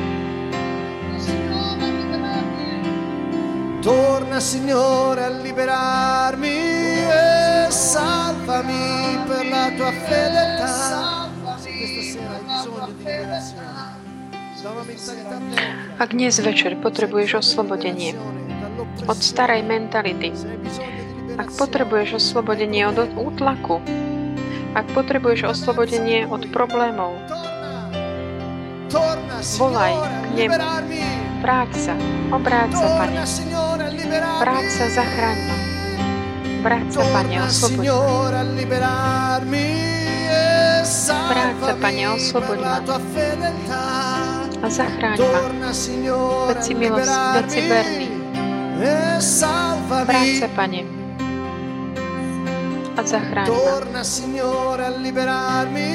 Torna, Signore, a liberarmi. Salvami per la tua fedeltà. Ak dnes večer potrebuješ oslobodenie od starej mentality, ak potrebuješ oslobodenie od útlaku, ak potrebuješ oslobodenie od problémov, volaj k nemu. Obráť sa, Pane. Vráť sa, zachráň ma. Vráť sa, Pane, osloboď ma. Vráť sa, Pane, osloboď ma. A zachráň ma. Veď si milosť, veď si verný. Vráť sa, Pane. A zachráň ma. Torna, Signore, a liberarmi.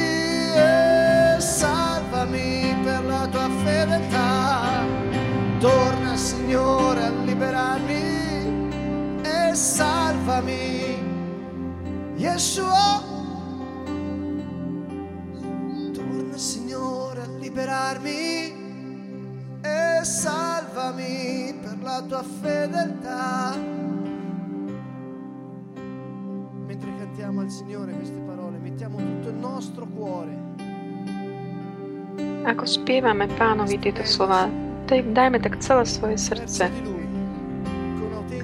Salvami, Yeshua. Torna, Signore, a liberarmi e salvami per la tua fedeltà. Mentre cantiamo al Signore queste parole, mettiamo tutto il nostro cuore. Ako spievame Pánovi tieto slova, dajme tak celé svoje srdce.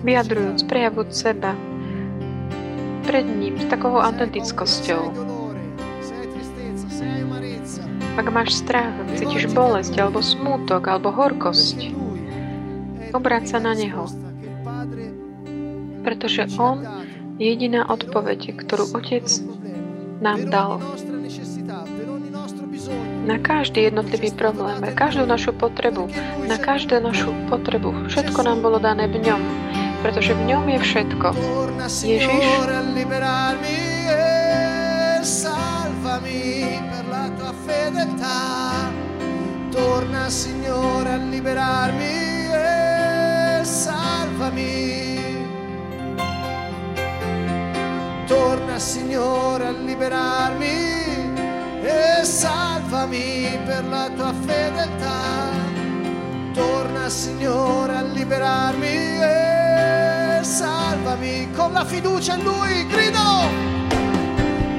Vyjadrujúc, prejavujúc seba pred ním s takou autentickosťou. Ak máš strach, cítiš bolesť, alebo smútok, alebo horkosť, obráť sa na neho, pretože on je jediná odpoveď, ktorú Otec nám dal na každý jednotlivý problém, na každú našu potrebu. Všetko nám bolo dané v ňom, pretože v ňom je všetko. Ježiš, torna Signore a liberarmi e salvami per la tua fedeltà. Torna Signore a liberarmi e salvami con la fiducia in Lui, grido.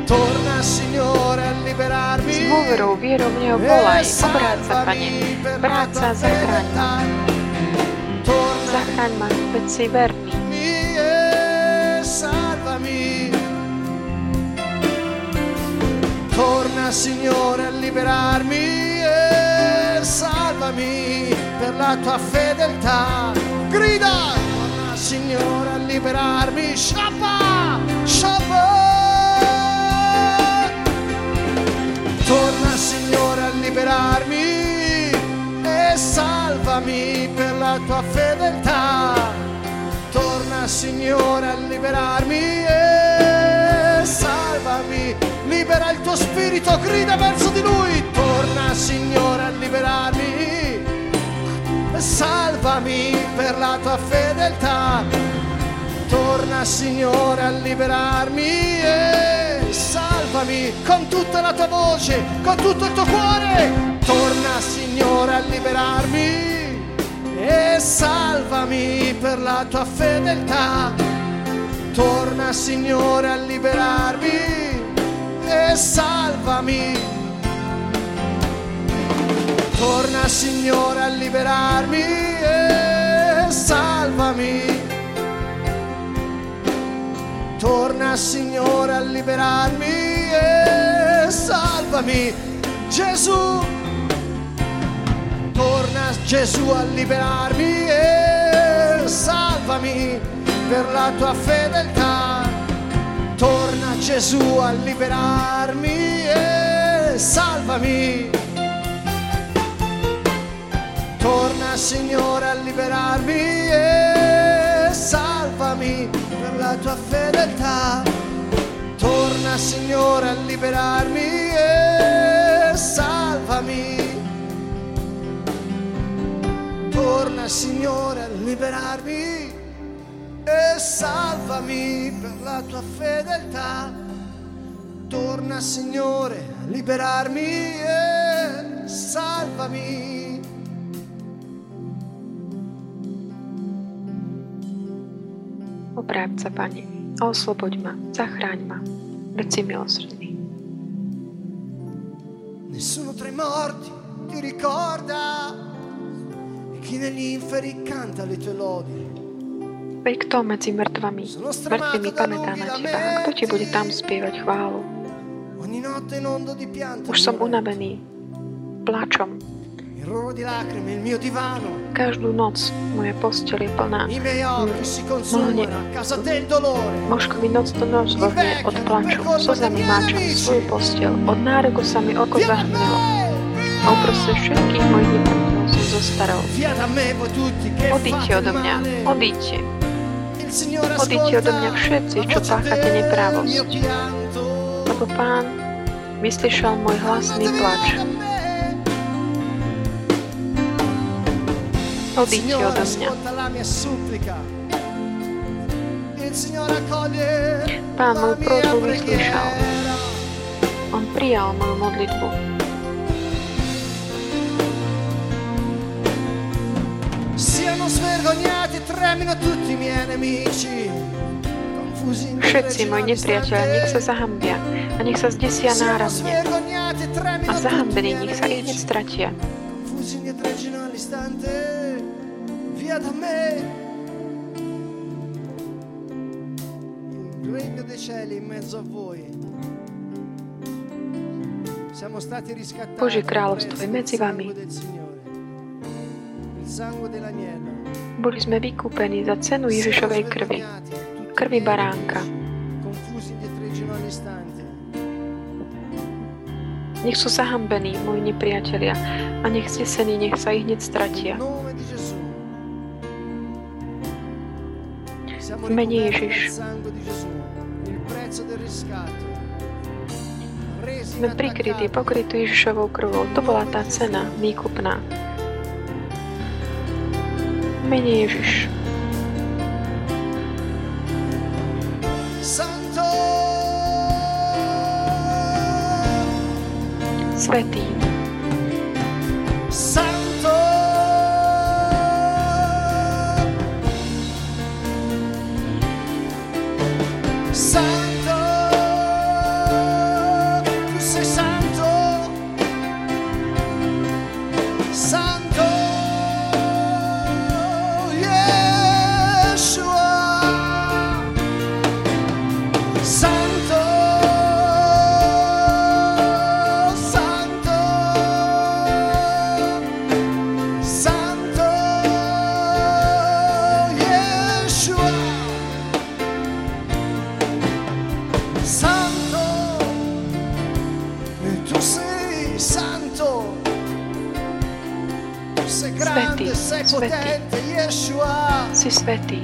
Torna Signore a liberarmi. S dôverou, vierou mne volaj, obráť sa, Pane, bráť sa, zachráň ma. Zachráň ma, veď si verný. Torna Signore a liberarmi e salvami per la tua fedeltà. Grida! Torna Signore a liberarmi. Shabba! Shabba! Torna Signore a liberarmi e salvami per la tua fedeltà. Torna Signore a liberarmi e salvami. Libera il tuo spirito, grida verso di Lui. Torna Signore a liberarmi, salvami per la tua fedeltà. Torna Signore a liberarmi e salvami con tutta la tua voce, con tutto il tuo cuore. Torna Signore a liberarmi e salvami per la tua fedeltà. Torna Signore a liberarmi e salvami. Torna Signore a liberarmi e salvami. Torna Signore a liberarmi e salvami. Gesù, torna Gesù a liberarmi e salvami per la tua fedeltà. Torna Gesù a liberarmi e salvami. Torna Signore a liberarmi e salvami per la tua fedeltà. Torna Signore a liberarmi e salvami. Torna Signore a liberarmi e salvami per la tua fedeltà. Torna Signore a liberarmi e salvami. Obráť sa, Pane, osloboď ma, zachráň ma, veď si milosrdný. Nessuno tra i morti ti ricorda e chi negli inferi canta le tue lodi. Veď kto medzi mŕtvými pamätá na teba, a kto ti bude tam spievať chválu? Už som unavený plačom. Každú noc moje posteľ je plná mlne. Nocnú noc vohne od plaču, slzami máčam svoju posteľ, od náreku sa mi oko zahmlelo. A uprostred všetkých mojich nepriateľov som zostarol. Odíďte odo mňa, odíďte. Odíďte odo mňa všetci, čo páchate neprávosť. Lebo Pán vyslyšal môj hlasný plač. Odíďte odo mňa. Pán moju prosbu vyslyšal. On prijal moju modlitbu. Všetci moji nepriatelia, nech sa zahambia a nech sa zdesia nárazne a zahambení, nech sa ich nestratia. Božie kráľovstvo je medzi vami. Boli sme vykúpení za cenu Ježišovej krvi, krvi baránka. Nech sú zahambení moji nepriatelia a nech znesení, nech sa ich hneď stratia. V mene Ježiš sme prikrytí, pokrytí Ježišovou krvou. To bola tá cena výkupná. V mene Ježiš. Svätý. Santo. Santo. Tu sei santo. Santo. Yeshua. Santo. Svätý, si svätý.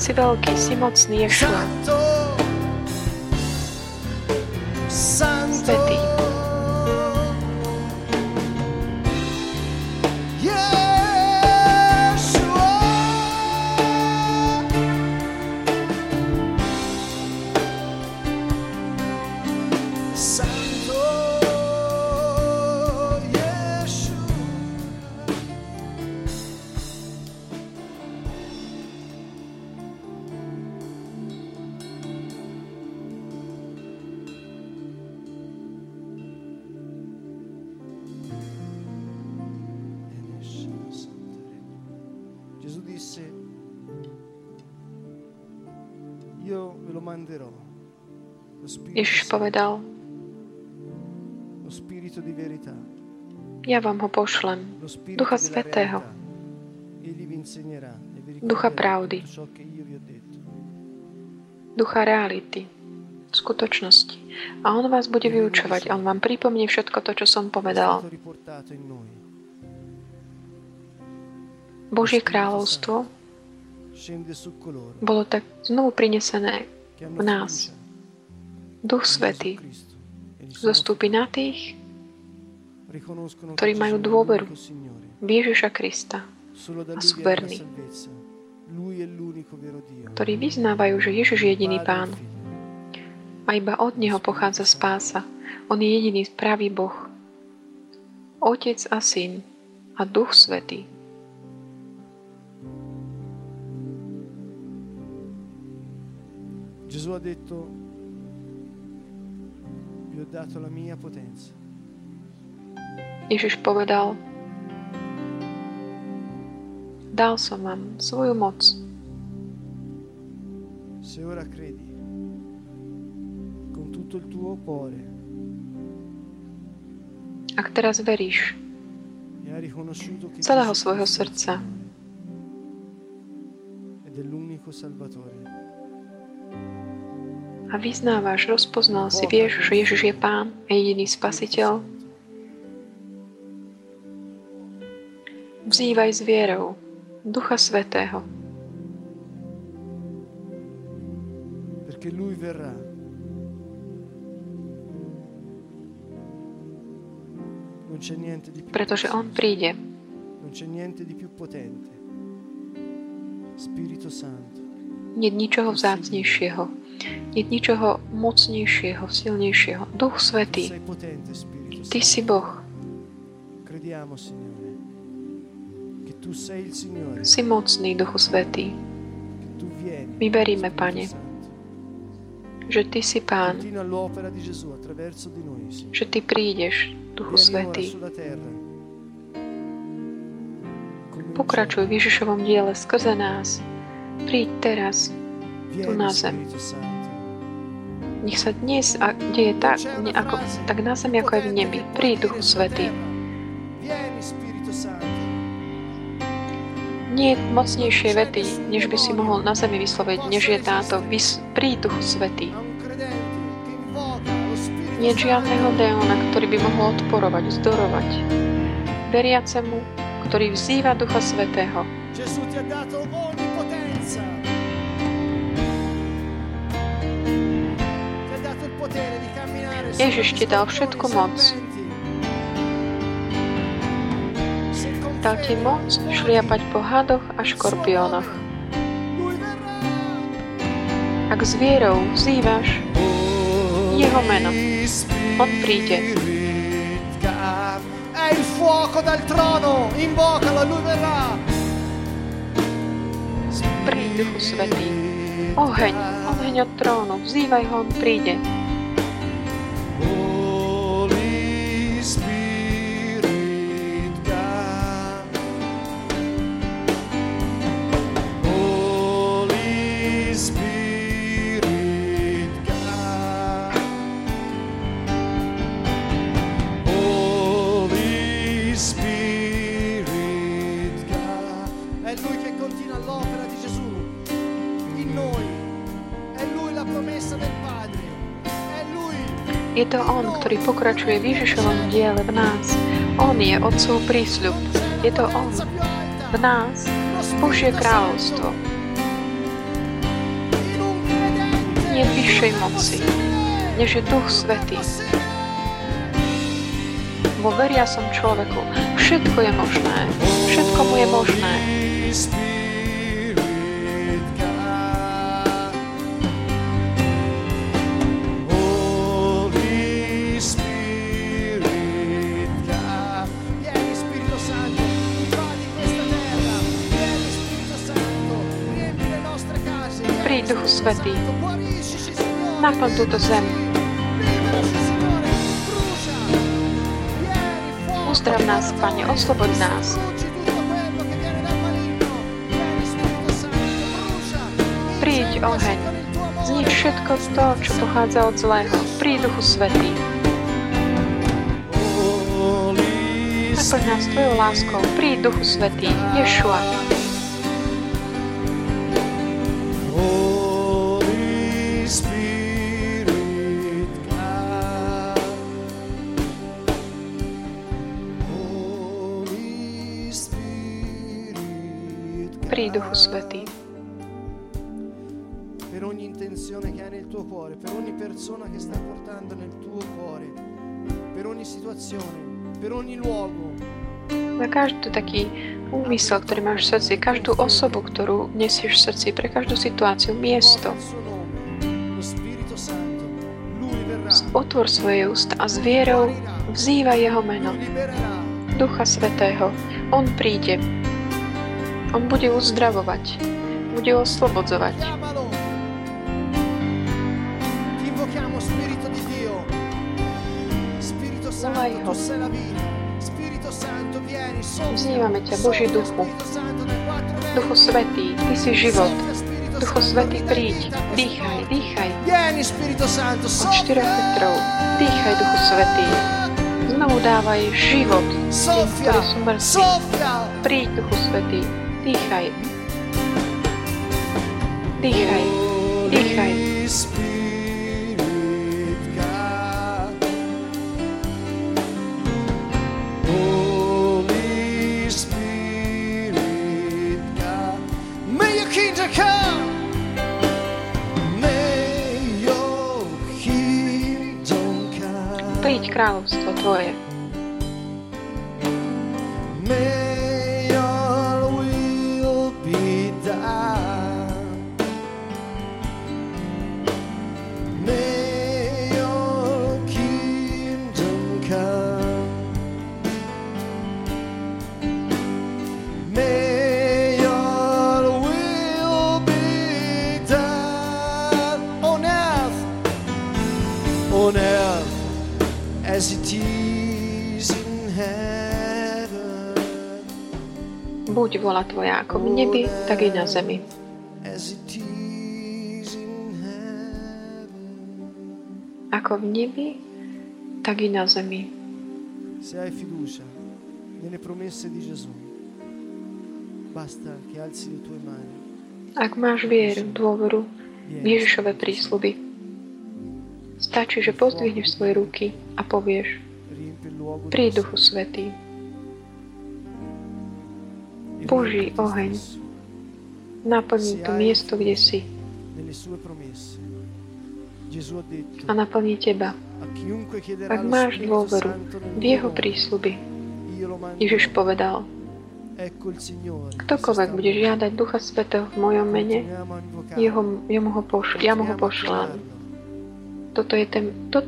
Si veľký, si mocný, Ješua. Svätý. Ježiš povedal, ja vám ho pošlem, Ducha Svätého, Ducha pravdy, Ducha reality, skutočnosti. A on vás bude vyučovať, on vám pripomní všetko to, čo som povedal. Božie kráľovstvo bolo tak znovu prinesené v nás. Duch Svätý zostúpi na tých, ktorí majú dôveru v Ježiša Krista a sú verní, ktorí vyznávajú, že Ježiš je jediný Pán a iba od Neho pochádza spása. On je jediný pravý Boh, Otec a Syn a Duch Svätý. Gesù ha detto: "Vi ho dato la mia potenza." Ježiš povedal: "Dal som vám svoju moc." Se ora credi con tutto il tuo cuore. Ak teraz veríš celého svojho srdca. Ed è l'unico salvatore. A vyznávaš, rozpoznal si, vieš, že Ježiš je Pán a jediný Spasiteľ. Vzývaj s vierou Ducha Svätého. Perché lui verrà. Non c'è niente di più. Pretože on príde. Non c'è niente di più potente. Spirito Santo. Nie ničoho vzácnejšieho, nie ničoho mocnejšieho, silnejšieho. Duch Svätý, Ty si Boh. Si mocný, Duchu Svätý. My veríme, Pane, že Ty si Pán, že Ty prídeš, Duchu Svätý. Pokračuj v Ježišovom diele skrze nás. Príď teraz tu na zem. Nech sa dnes deje tak na zemi, ako aj v nebi. Príď, Duchu Svätý. Nie je mocnejšie vety, než by si mohol na zemi vysloviť, než je táto. Príď, Duchu Svätý. Nie žiadneho démona, ktorý by mohol odporovať, vzdorovať. Veriacemu, ktorý vzýva Ducha Svätého. Ježiš ti dal všetku moc. Dal ti moc šliapať po hadoch a škorpiónoch. Ak s vierou vzývaš jeho meno, on príde. Príď, Duchu Svätý. Oheň od trónu. Vzývaj ho, on príde. Je to On, ktorý pokračuje v Ježišovom diele v nás. On je Otcov prísľub. Je to On. V nás Božie kráľovstvo. Nie vyššej moci, než je Duch Svätý. Vo veriacom človeku všetko je možné. Všetko mu je možné. Duchu Svätý, naplň túto zem. Uzdrav nás, Pane, osloboď nás. Príď, oheň, znič všetko to, čo pochádza od zlého. Príď, Duchu Svätý. Naplň nás Tvojou láskou. Príď, Duchu Svätý. Ješua. Príď, Duchu Svätý. Per ogni intenzione che hai nel tuo cuore, per ogni persona che stai portando nel tuo cuore, per ogni situazione, per ogni luogo. Za každý taký úmysel, ktorý máš v srdci, každú osobu, ktorú nesieš v srdci, pre každú situáciu, miesto. Otvor svoje ústa a s vierou vzývaj jeho meno. Ducha Svätého. On príde. On bude uzdravovať, bude oslobodzovať. Volaj ho. Vzývame ťa, Boží Duchu. Duchu Svätý, Ty si život. Duchu Svätý, príď. Dýchaj, dýchaj. Od 4 metrov. Dýchaj, Duchu Svätý. Znovu dávaj život tým, ktorí sú mŕtvi. Príď, Duchu Svätý. Dýchaj. Dýchaj. Dýchaj. Príď kráľovstvo Tvoje. As it is in heaven. Buď vôľa Tvoja ako v nebi, tak i na zemi. Ako v nebi, tak i na zemi. Se hai fiducia nelle promesse di Gesù, basta che alzi le tue mani. Ak máš vieru, dôveru v Ježišove prísľuby, Stačí, že pozdvihneš svoje ruky a povieš: Príď, Duchu Svätý, Boží oheň, naplní to miesto, kde si, a naplní teba. Ak máš dôveru v jeho prísľuby, Ježiš povedal: Ktokoľvek bude žiadať Ducha Svätého v mojom mene, ja mu ho pošlám. Toto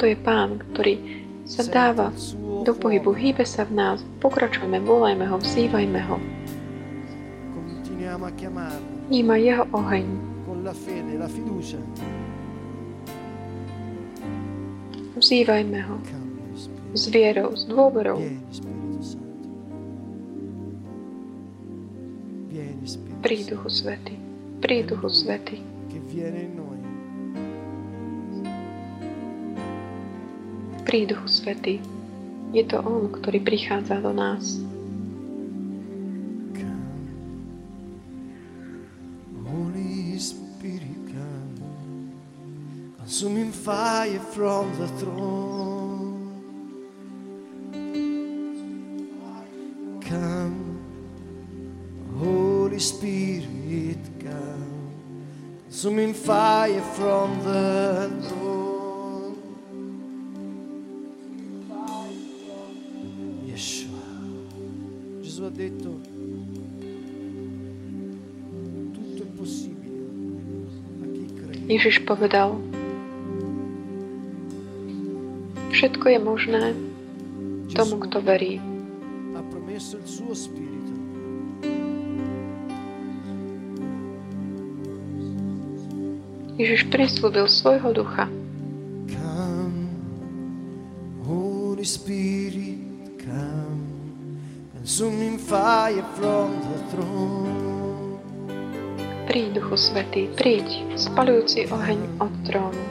je Pán, ktorý sa dáva do pohybu, hýbe sa v nás, pokračujeme, volajme ho, vzývajme ho. Vníma jeho oheň. Vzývajme ho s vierou, s dôverou. Príď, Duchu Svätý, príď, Duchu Svätý. Príď, Duchu Svätý. Je to on, ktorý prichádza do nás. Consuming fire from the throne. Come, Holy Spirit, come. Consuming fire from the throne. Yeshua. Gesù ha detto: tutto è possibile a chi crede. Ježiš povedal: Všetko je možné tomu, kto verí. Ježiš prisľúbil svojho ducha. Come, Holy Spirit, come, consuming fire from the throne. Príď, Duchu Svätý, príď, spaľujúci oheň od trónu.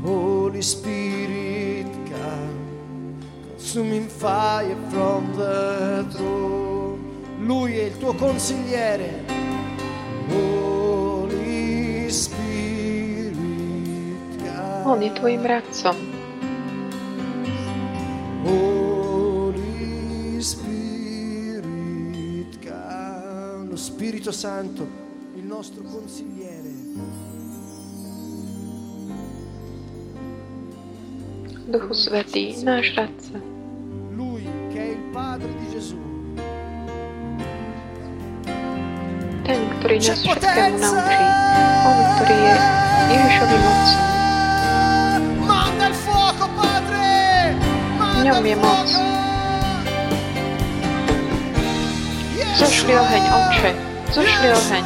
Holy Spirit, come, consuming fire from the throne. Lui è il tuo consigliere. Holy Spirit, come. On je tvojim radcom. Holy Spirit, come. Lo Spirito Santo, il nostro consigliere. Duchu Svätý, náš radca. Ten, ktorý nás všetkému naučí. On, ktorý je Ježišovým mocom. V ňom je moc. Zošli oheň, Otče. Zošli oheň.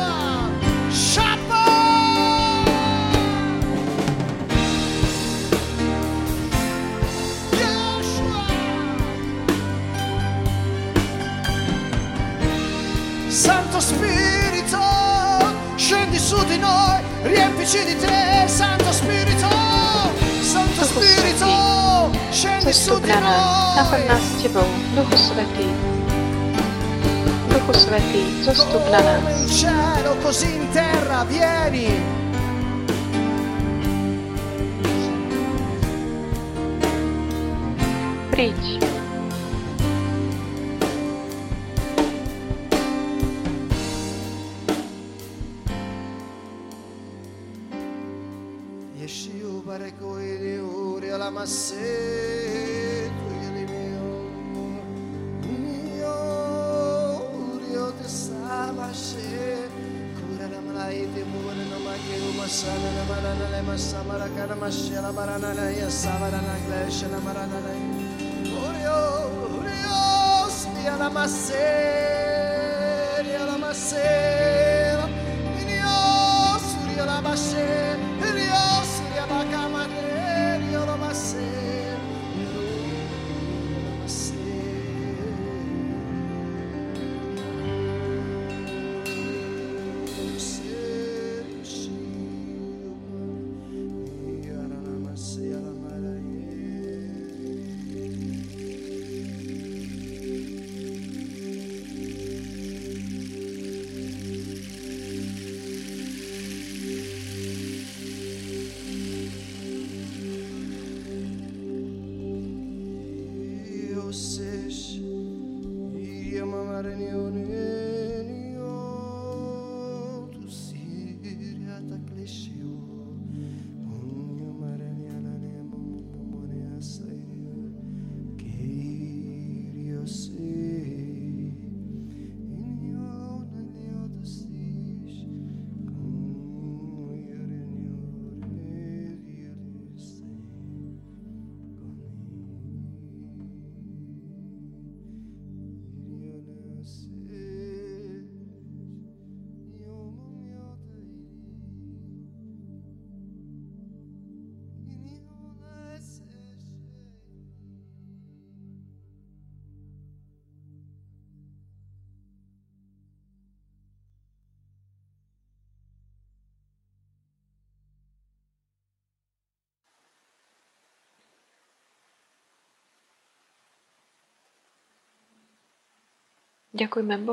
Spirito, scendi su di noi, riempici di te, Santo Spirito, scendi su di noi. Naplň nás tebou, Duchu Svätý. Duchu Svätý, zostup na nás. Come in cielo, così in terra, vieni. Príď. Iusești, ia mă mare neonenio, tu siria ta cleșiu, unio mare neanane mămonea săiu, chirio săi, inio nenio tu siști, unio renio renio săi. Ďakujeme.